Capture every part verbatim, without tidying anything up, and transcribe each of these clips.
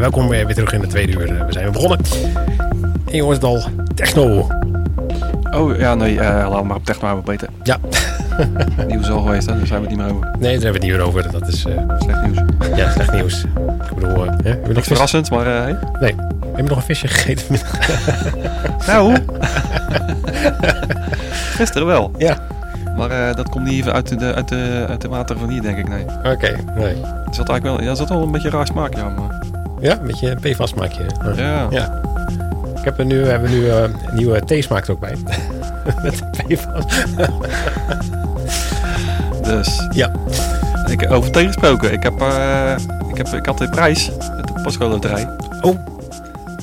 Welkom weer terug in de tweede uur. We zijn weer begonnen. En jongens, dan techno. Oh, ja, nee. Uh, laten we maar op techno hebben, beter. Ja. Nieuws al geweest, hè? Daar zijn we het niet meer over. Nee, daar hebben we het niet meer over. Dat is... Uh... Slecht nieuws. Ja, slecht nieuws. Ik bedoel... Uh, hè? Niks verrassend, maar... Uh, hey? Nee. Heb je nog een visje gegeten? Nou. Gisteren wel. Ja. Maar uh, dat komt niet even uit de, uit, de, uit de water van hier, denk ik. Nee. Oké, okay, nee. Het zat eigenlijk wel... Ja, het zat wel een beetje raar smaakje aan, maar... Ja, een beetje P V A S maak je. Ja. Ja. Ik heb er nu, we hebben nu uh, een nieuwe theesmaak er ook bij. Met P V A S. Dus. Ja. Ik, over thee gesproken. Ik, heb, uh, ik, heb, ik had de prijs. Het Pasco-loterij. Oh.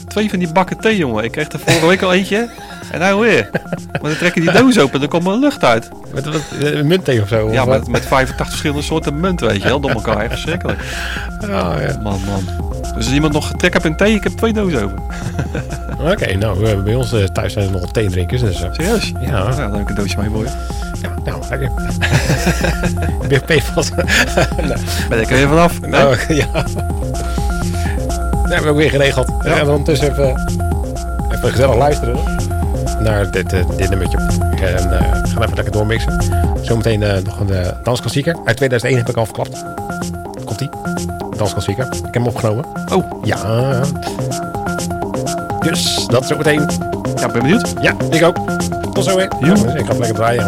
Twee van die bakken thee, jongen. Ik kreeg er vorige week al eentje. En nou weer. Maar dan trekken die doos open en dan komt er lucht uit. Met wat, een muntthee of zo? Ja, of met, met vijfentachtig verschillende soorten munt, weet je wel. Door elkaar. Verschrikkelijk. Oh, ja. Man, man. Dus als iemand nog trek hebt in thee, ik heb twee dozen over. Oké, okay, nou, bij ons thuis zijn er nog theedrinkers. Dus. Serieus? Ja. Nou, dan heb ik een doosje mee, mooi. Ja, nou, lekker. Weer P V A S. Ben ik er weer vanaf? Nee? Nou, ja. Dat hebben we ook weer geregeld. Ja. En ondertussen even, even gezellig luisteren naar dit, dit nummertje. En uh, gaan even lekker doormixen. Zometeen uh, nog een uh, dansklassieker. Uit tweeduizend één heb ik al verklapt. Komt-ie. Dansklassieker. Ik heb hem opgenomen. Oh. Ja. Dus, dat is ook meteen. Ja, ben benieuwd. Ja, ik ook. Tot zo weer. Ja, dus ik ga lekker draaien.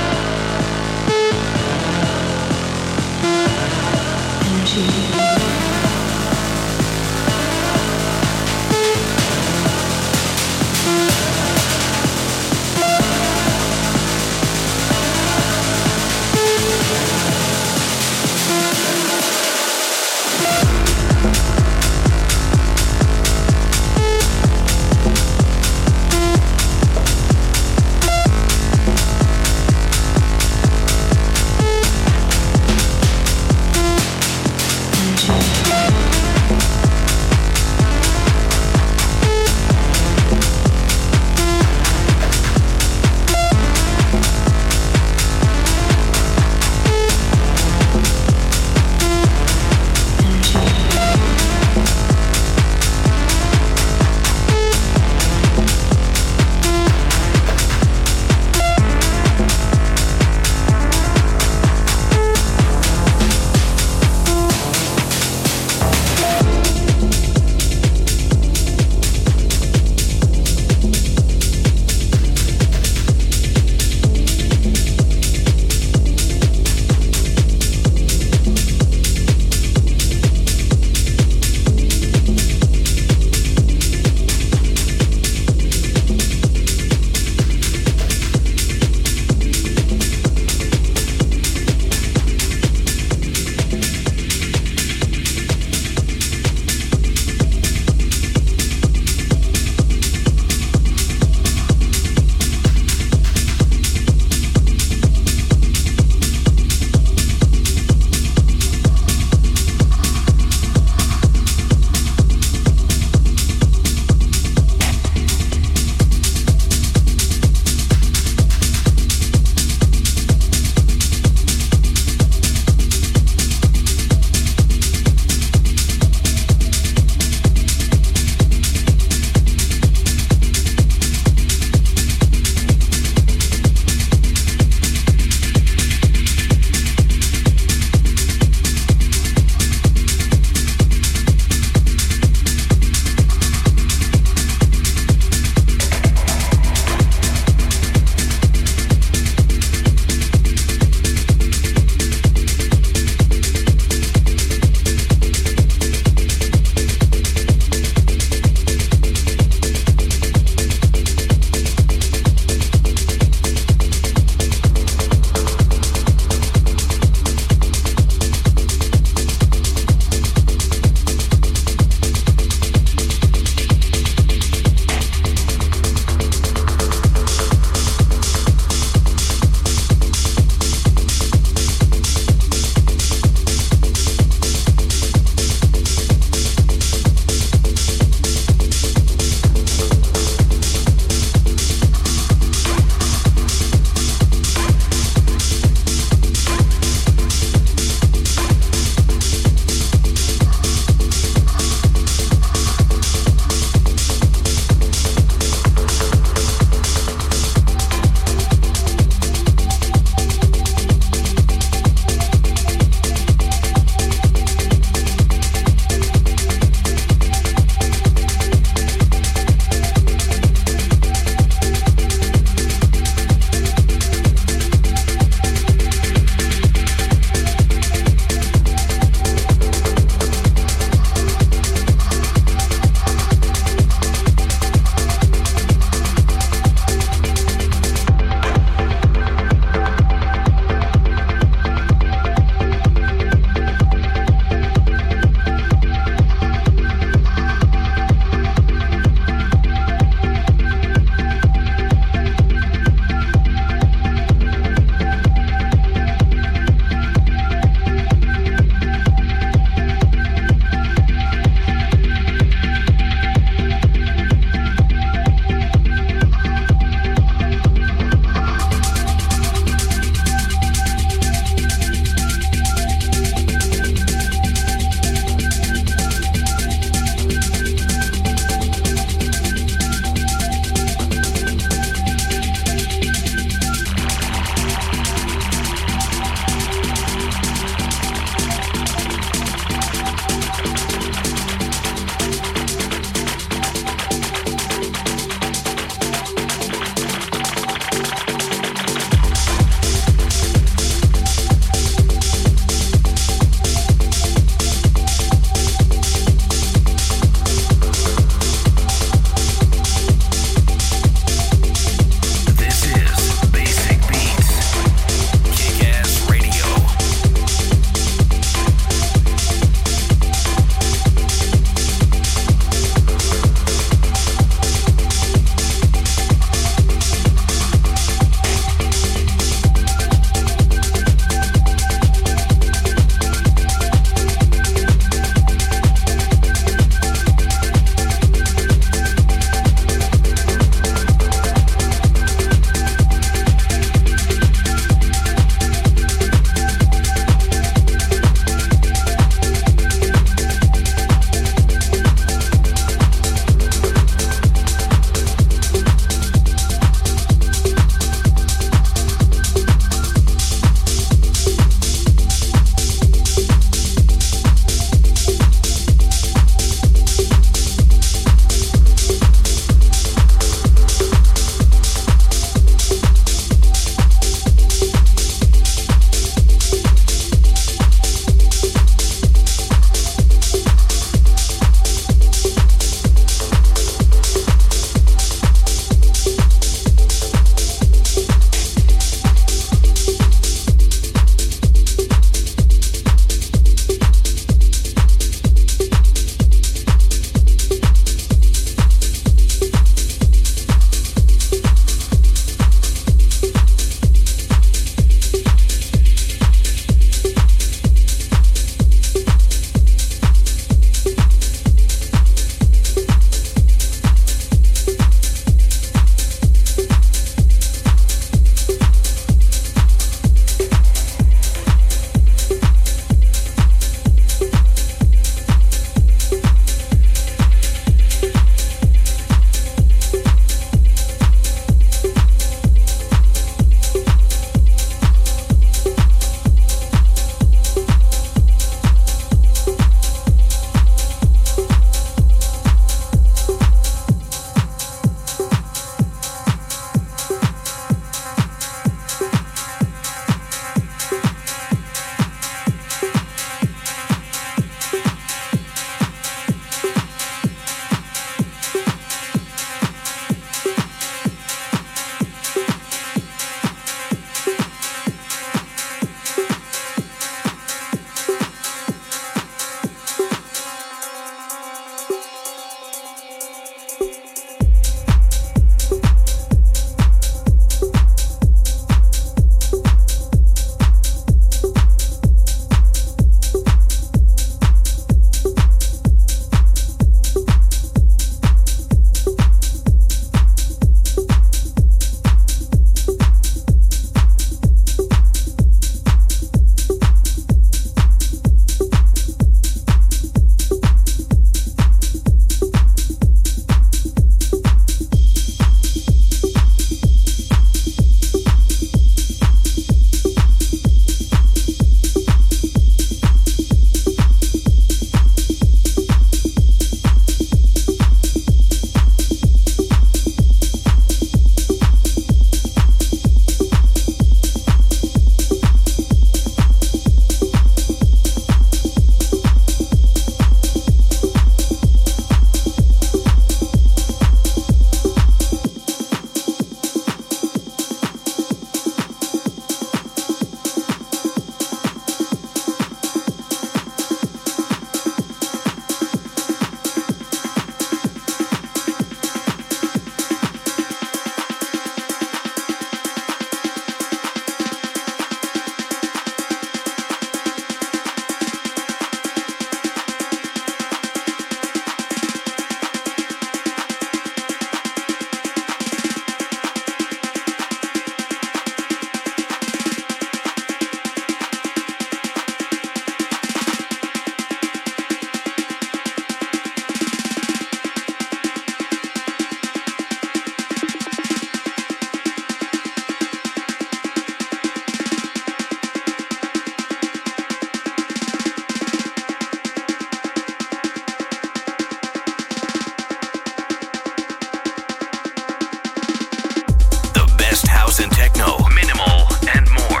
and techno, minimal, and more.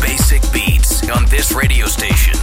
Basic Beats on this radio station.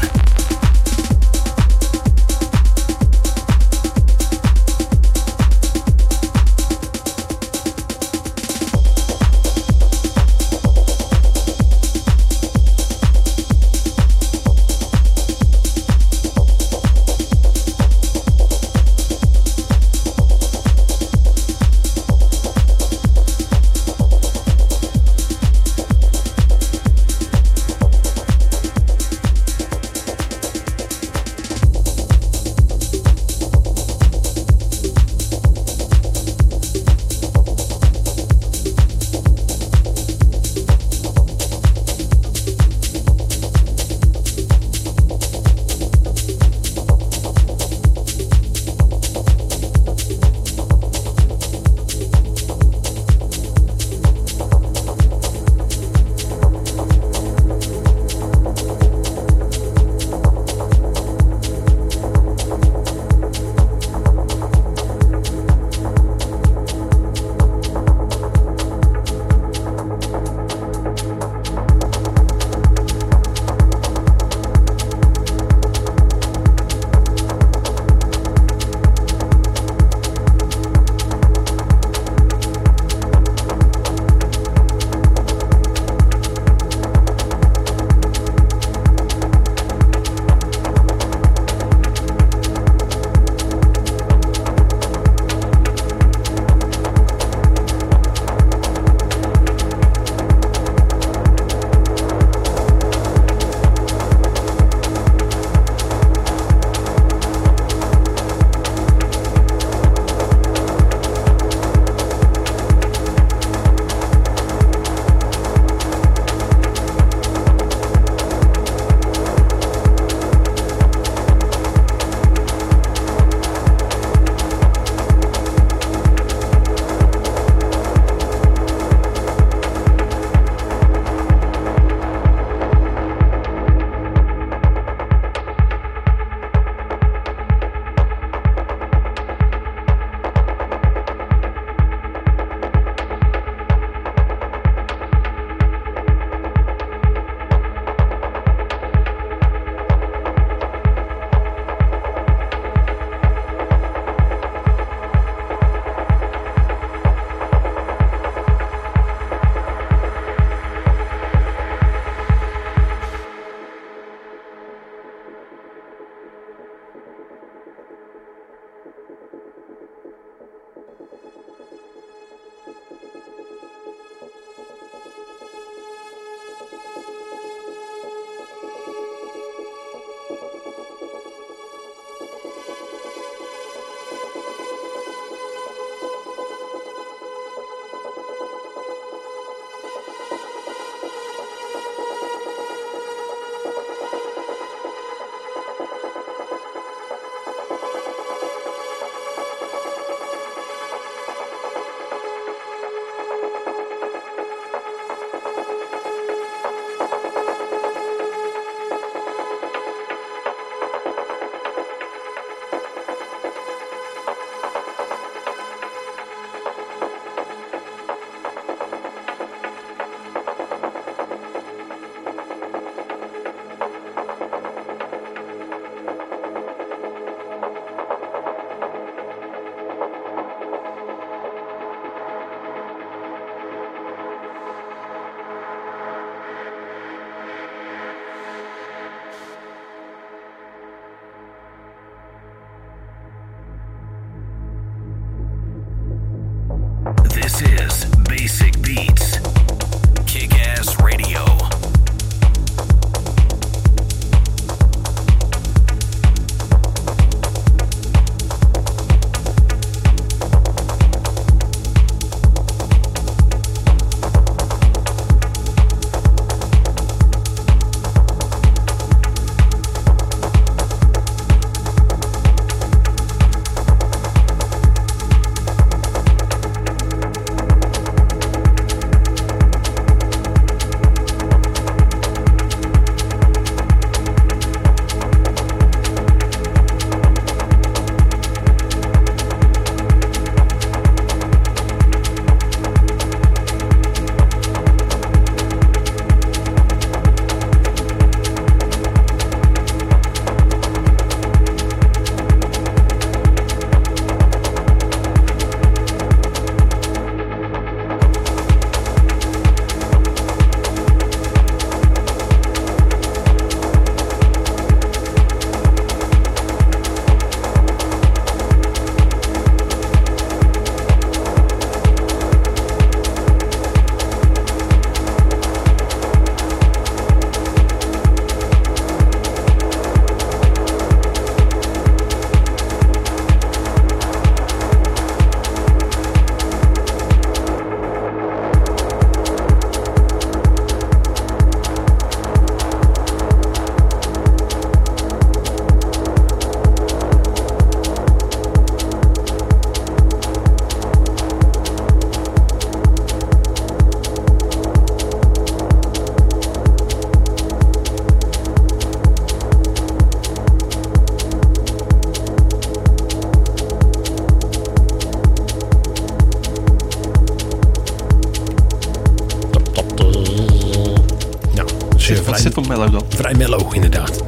mellow dan. Vrij mellow, inderdaad.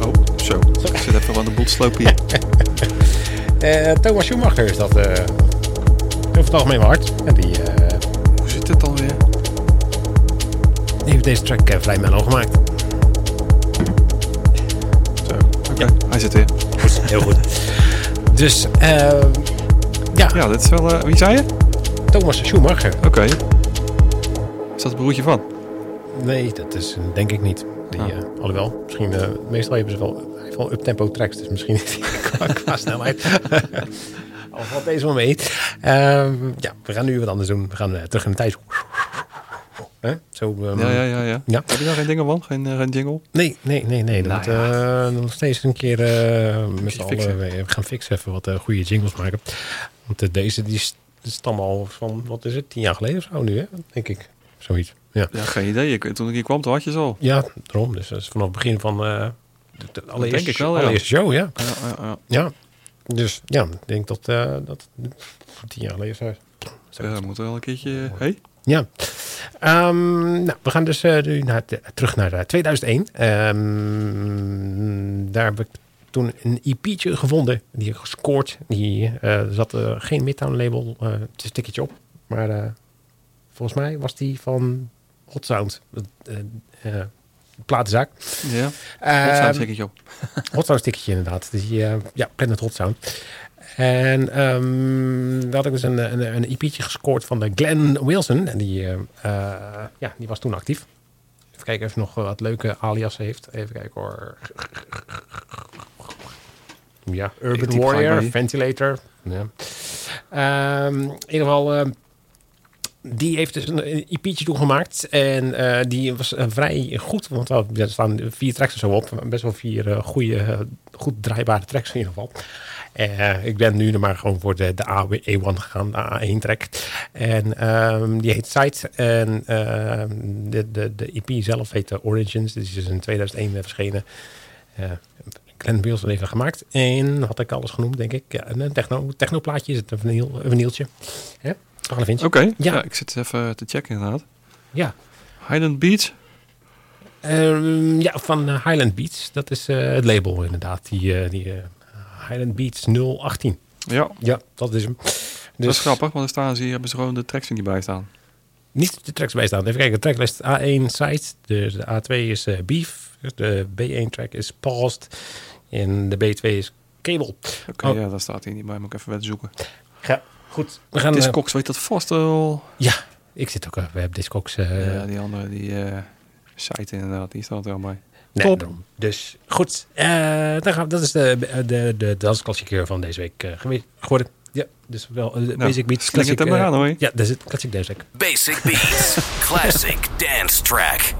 Oh, zo. Ik zit even aan de botsloop hier. uh, Thomas Schumacher is dat. Uh, over het algemeen hard. En die, uh, hoe zit het alweer? Die heeft deze track uh, vrij mellow gemaakt. Zo, oké. Okay. Ja. Hij zit weer. Goed, heel goed. Dus, eh... Uh, ja. Ja, dat is wel... Uh, wie zei je? Thomas Schumacher. Oké. Okay. Is dat het broertje van? Nee, dat is denk ik niet. Die, ah. uh, alhoewel, misschien... Uh, meestal hebben ze wel, wel up-tempo tracks. Dus misschien niet qua, qua snelheid. Al valt deze wel mee. Uh, ja, we gaan nu wat anders doen. We gaan uh, terug in de tijd. Huh? Zo, um, ja, ja, ja, ja, ja. Heb je daar geen dingen van? Geen, uh, geen jingle? Nee, nee, nee. nee. Dan nou, ja. uh, nog steeds een keer uh, met z'n allen uh, gaan fixen. Even wat uh, goede jingles maken. Want uh, deze die stammen al van, wat is het, tien jaar geleden of zo nu, hè? Denk ik. Zoiets. Ja, ja, geen idee. Ik, toen ik hier kwam, toen had je ze al. Ja, daarom. Dus dat is vanaf het begin van uh, de allereerste show, ja. show, ja. Ja, ja, ja. ja. Dus ja, ik denk dat uh, dat tien jaar geleden is. Ja, dat moeten we wel een keertje... Uh, hey? Ja. Um, nou, we gaan dus uh, nu naar de, terug naar tweeduizend één. Um, daar heb ik toen een E P'tje gevonden. Die gescoord. Die uh, zat uh, geen Midtown label. Uh, het is een stickertje op. Maar uh, volgens mij was die van Hot Sound. Uh, uh, platenzaak. Ja, Hot Sound stickertje op. Hot Sound stickertje inderdaad. Die, uh, ja, Planet Hot Sound. En um, daar had ik dus een, een, een E P'tje gescoord van de Glenn Wilson. En die, uh, uh, ja, die was toen actief. Even kijken of hij nog wat leuke aliasen heeft. Even kijken hoor. Ja, Urban Warrior, Ventilator. Ja. Um, in ieder geval, uh, die heeft dus een E P'tje toen gemaakt. En uh, die was uh, vrij goed. Want oh, er staan vier tracks er zo op. Best wel vier uh, goede, uh, goed draaibare tracks in ieder geval. Uh, ik ben nu maar gewoon voor de, de A één gegaan, de A één track. En um, die heet Sights. En uh, de, de, de E P zelf heet uh, Origins. Die is dus in tweeduizend één verschenen. Uh, Glenn Wilson heeft dat gemaakt. En had ik alles genoemd, denk ik. Ja, een techno, technoplaatje is het, een vinyl, vinyltje. Huh? Oké, okay. ja. ja, ik zit even te checken inderdaad. Ja. Highland Beach. Uh, ja, van uh, Highland Beach. Dat is uh, het label inderdaad, die... Uh, die uh, Highland Beats nul achttien. Ja. Ja, dat is hem. Dus dat is grappig, want er staan ze hier, hebben ze gewoon de tracks die bij staan. Niet de tracks bij staan. Even kijken, de tracklist A één Sight, de, de A twee is uh, Beef, de B één track is Paused en de B twee is Cable. Oké, okay, oh. ja, daar staat hij niet bij, moet ik even verder zoeken. Ja, goed. We gaan Discogs, uh, weet dat vast al. Ja, ik zit ook even bij Discogs. Uh, ja, die andere, die uh, Sight inderdaad, die staat er al bij. Nee, dus goed, uh, dan gaan we, dat is de, de, de dansklassieker van deze week uh, geweest, geworden. Ja, dus wel uh, Basic nou, Beats. Klinkt het er maar aan hoor. Ja, dat is het Classic Dance Track. Basic Beats, Classic Dance Track.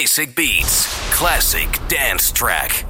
Basic Beats, classic dance track.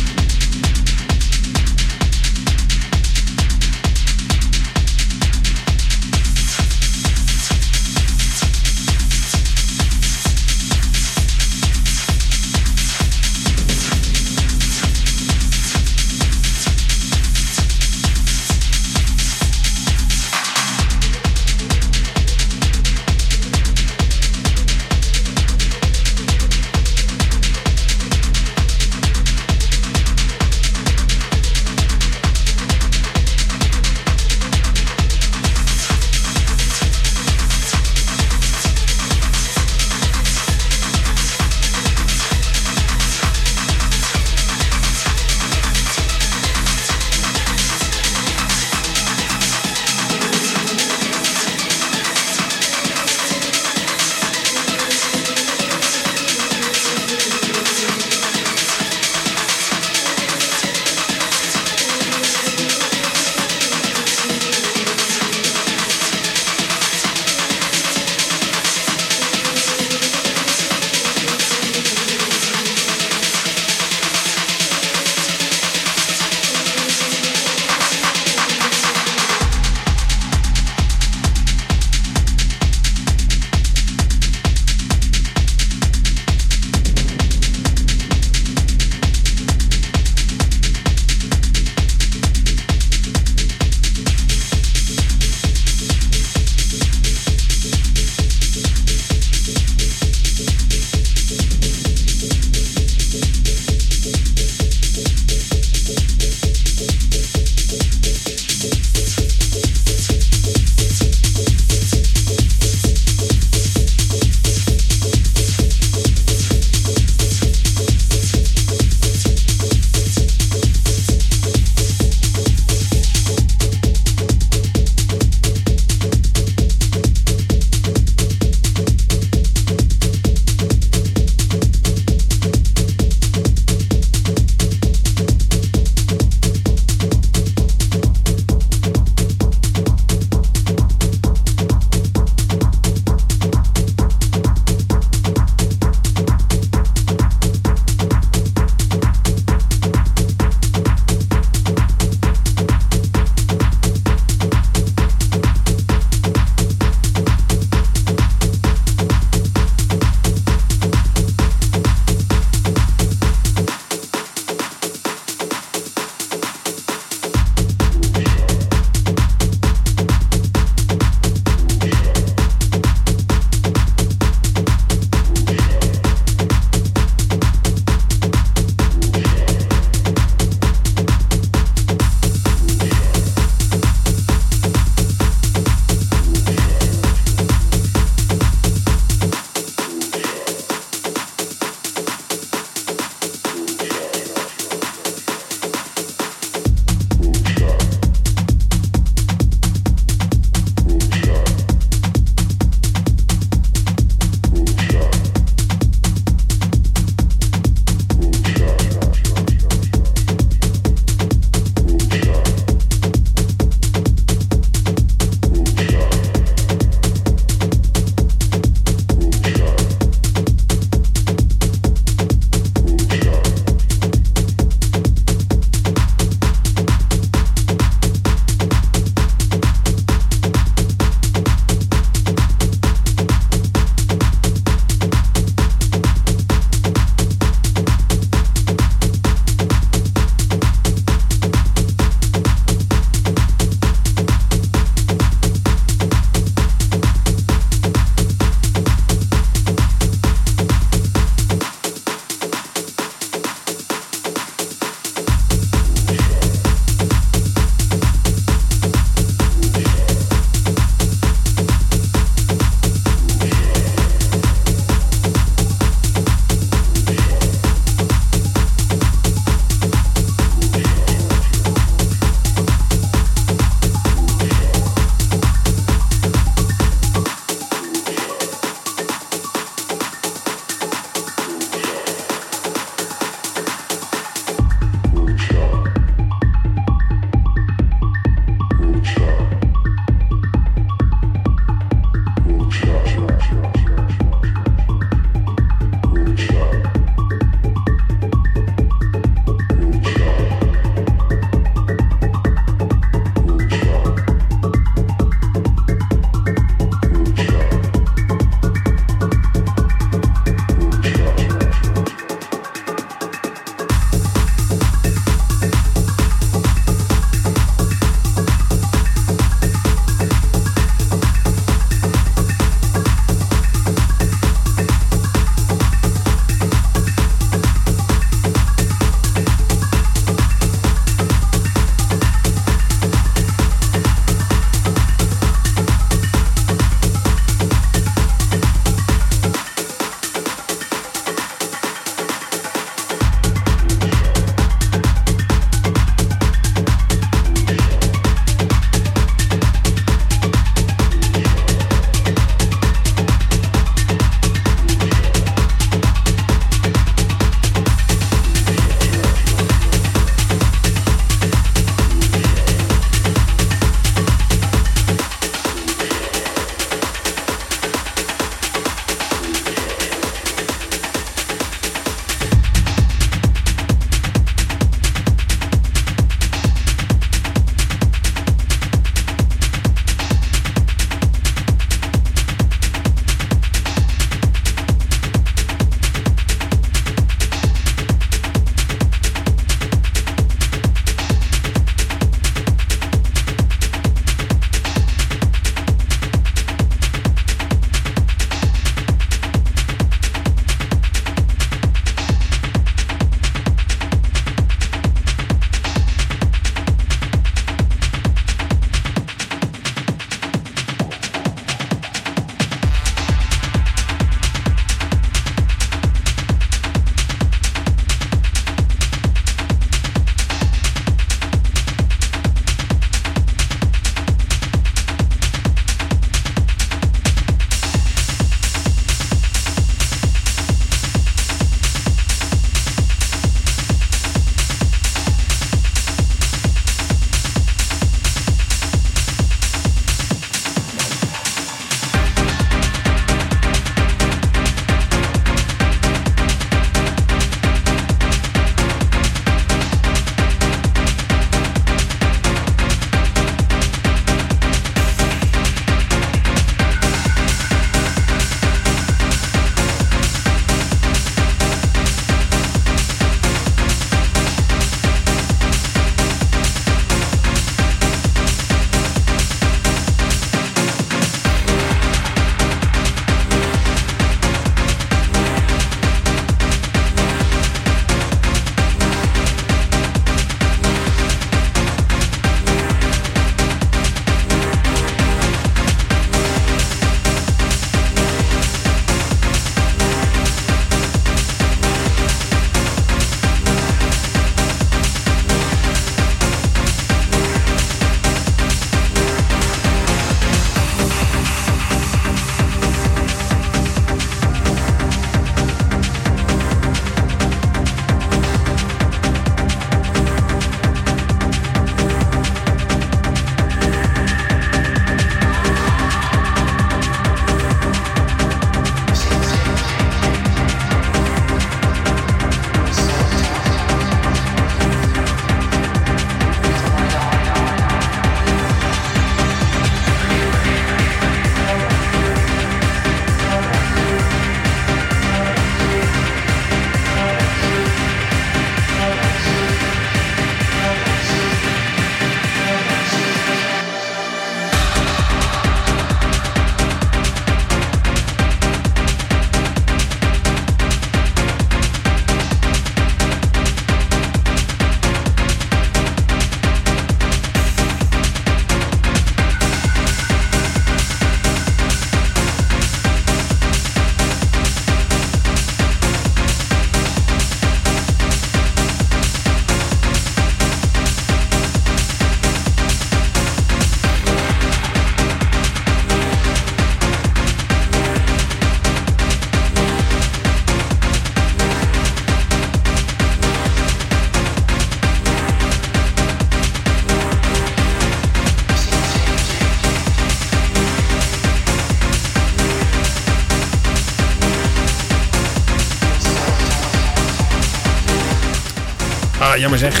Ah, jammer zeg.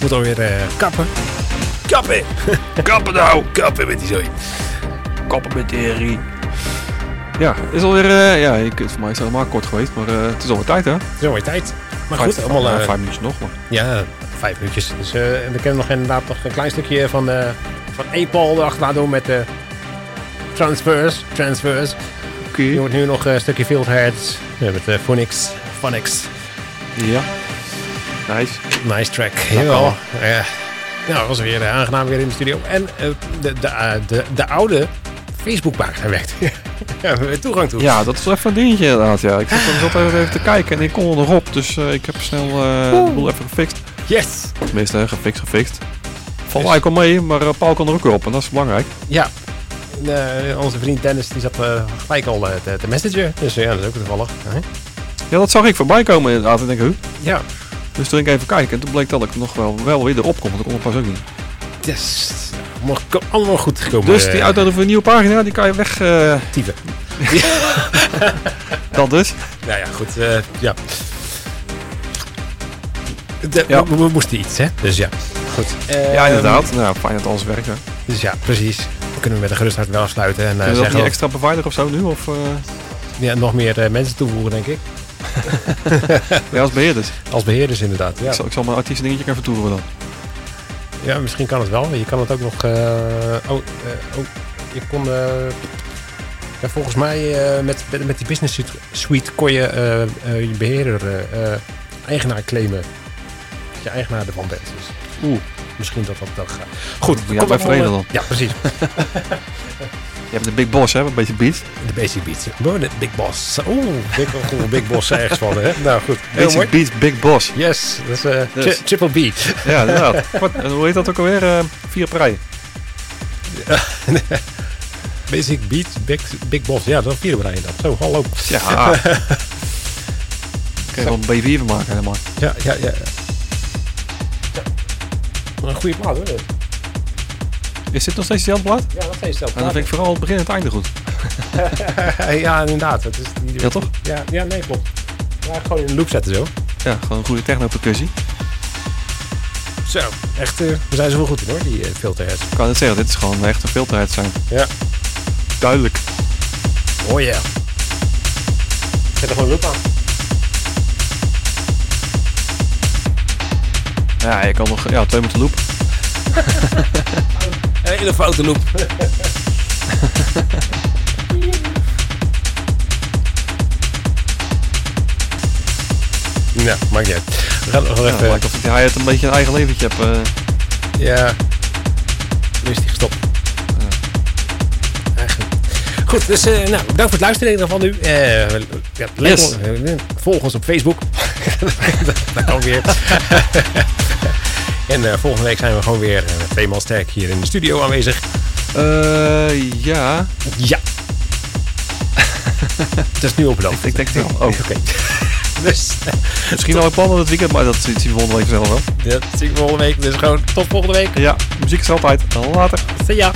Moet alweer uh, kappen. Kappen! Kappen nou! Kappen met die zooi. Kappen met die herrie. Ja, is alweer, uh, ja, ik, voor mij is het helemaal kort geweest, maar uh, het is alweer tijd, hè? Het is alweer tijd. Maar vijf, goed, allemaal... Uh, ja, vijf minuutjes nog, man. Ja, vijf minuutjes. Dus uh, we kunnen nog inderdaad nog een klein stukje van uh, van E-Paul erachteraan doen met de uh, Transverse. Transverse. Okay. Je hoort nu nog een stukje Field Heads met uh, Phonics. Phonics. Ja. Nice. Nice track. Jawel. Uh, nou, dat was weer uh, aangenaam weer in de studio. En uh, de, de, uh, de, de oude Facebookpagina werkt. Ja, we toegang toe. Ja, dat is even een dingetje inderdaad. Ja. Ik zat even, even te kijken en ik kon erop. Dus uh, ik heb snel uh, de boel even gefixt. Yes! Tenminste, uh, gefixt, gefixt. Valt yes. eigenlijk al mee, maar uh, Paul kan er ook weer op. En dat is belangrijk. Ja. Uh, onze vriend Dennis die zat uh, gelijk al uh, te, te messagen. Dus uh, ja, dat is ook toevallig. Uh-huh. Ja, dat zag ik voorbij komen inderdaad. Ik denk, huh? Ja. Dus toen ik even kijken en toen bleek dat ik nog wel, wel weer erop kom. Want ik kon het pas ook niet. Yes! Mag allemaal goed gekomen. Dus die uitnodiging voor een nieuwe pagina, die kan je weg... Uh... Tieven. Dat dus. Nou ja, goed. Uh, ja. De, ja. We, we moesten iets, hè? Dus ja. Goed. Uh, ja, inderdaad. Um, nou, fijn dat alles werkt, hè. Dus ja, precies. Dan kunnen we met een gerust hart wel afsluiten. En, uh, kunnen we dat niet ook... extra beveiligen of zo nu? Of, uh... Ja, nog meer uh, mensen toevoegen, denk ik. Ja, als beheerders. Als beheerders, inderdaad. Ja. Ik, zal, ik zal mijn artiest dingetje even toevoegen dan. Ja, misschien kan het wel. Je kan het ook nog... Uh, oh, uh, oh, je kon... Uh, ja, volgens mij uh, met, met die business suite kon je uh, uh, je beheerder, uh, eigenaar claimen. Dat je eigenaar ervan bent. Dus, oeh, misschien dat dat ook gaat. Goed. Ja, bij Vreden dan. Ja, precies. Je hebt de Big Boss, hè? Een beetje beat. De Basic Beats. Oh, de Big Boss. Oeh, big, oh, Big Boss zei ergens van, hè? Nou, goed. Basic Beats, Big Boss. Yes, dat is uh, yes. Triple Beat. Ja, inderdaad. Wat, hoe heet dat ook alweer? Uh, vier prij. Ja, Basic Beats, big, big Boss. Ja, dat is vier prij inderdaad. Zo, hallo. Ja. Kun je wel een B vier van maken, helemaal. Ja, ja, ja. Een goede plaat, hoor. Is dit nog steeds dezelfde plaat? Ja, nog steeds dezelfde plaat. En dan vind ik vooral het begin en het einde goed. Ja, inderdaad. Het is die... Ja, toch? Ja, ja, nee, klopt. Ja, gewoon in een loop zetten zo. Ja, gewoon een goede techno-percussie. Zo, echt, uh, we zijn zo goed in hoor, die uh, filterheads. Ik kan het zeggen, dit is gewoon echt een filterhead zijn. Ja. Duidelijk. Oh ja. Yeah. Zet er gewoon een loop aan. Ja, je kan nog ja, twee moeten loop. Een hele foute loop. Nou, maakt niet uit. We gaan nog wel ja, even... Het lijkt alsof die hi-hat een beetje een eigen leventje hebt. Uh... Ja. Nu is die gestopt. Ja. Eigenlijk. Goed, dus uh, nou, bedankt voor het luisteren van u. Uh, ja, yes. uh, volg ons op Facebook. Dat kan weer. En uh, volgende week zijn we gewoon weer uh, tweemaal sterk hier in de studio aanwezig. Uh, ja. Ja. Het is nu opgelopen. Ik denk het wel. Oh, oké. Okay. Dus, misschien wel een plan van het weekend, maar dat zien we volgende week zelf wel. Ja, dat zien we volgende week. Dus gewoon tot volgende week. Ja, muziek is altijd. Later. See ya.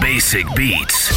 Basic Beats.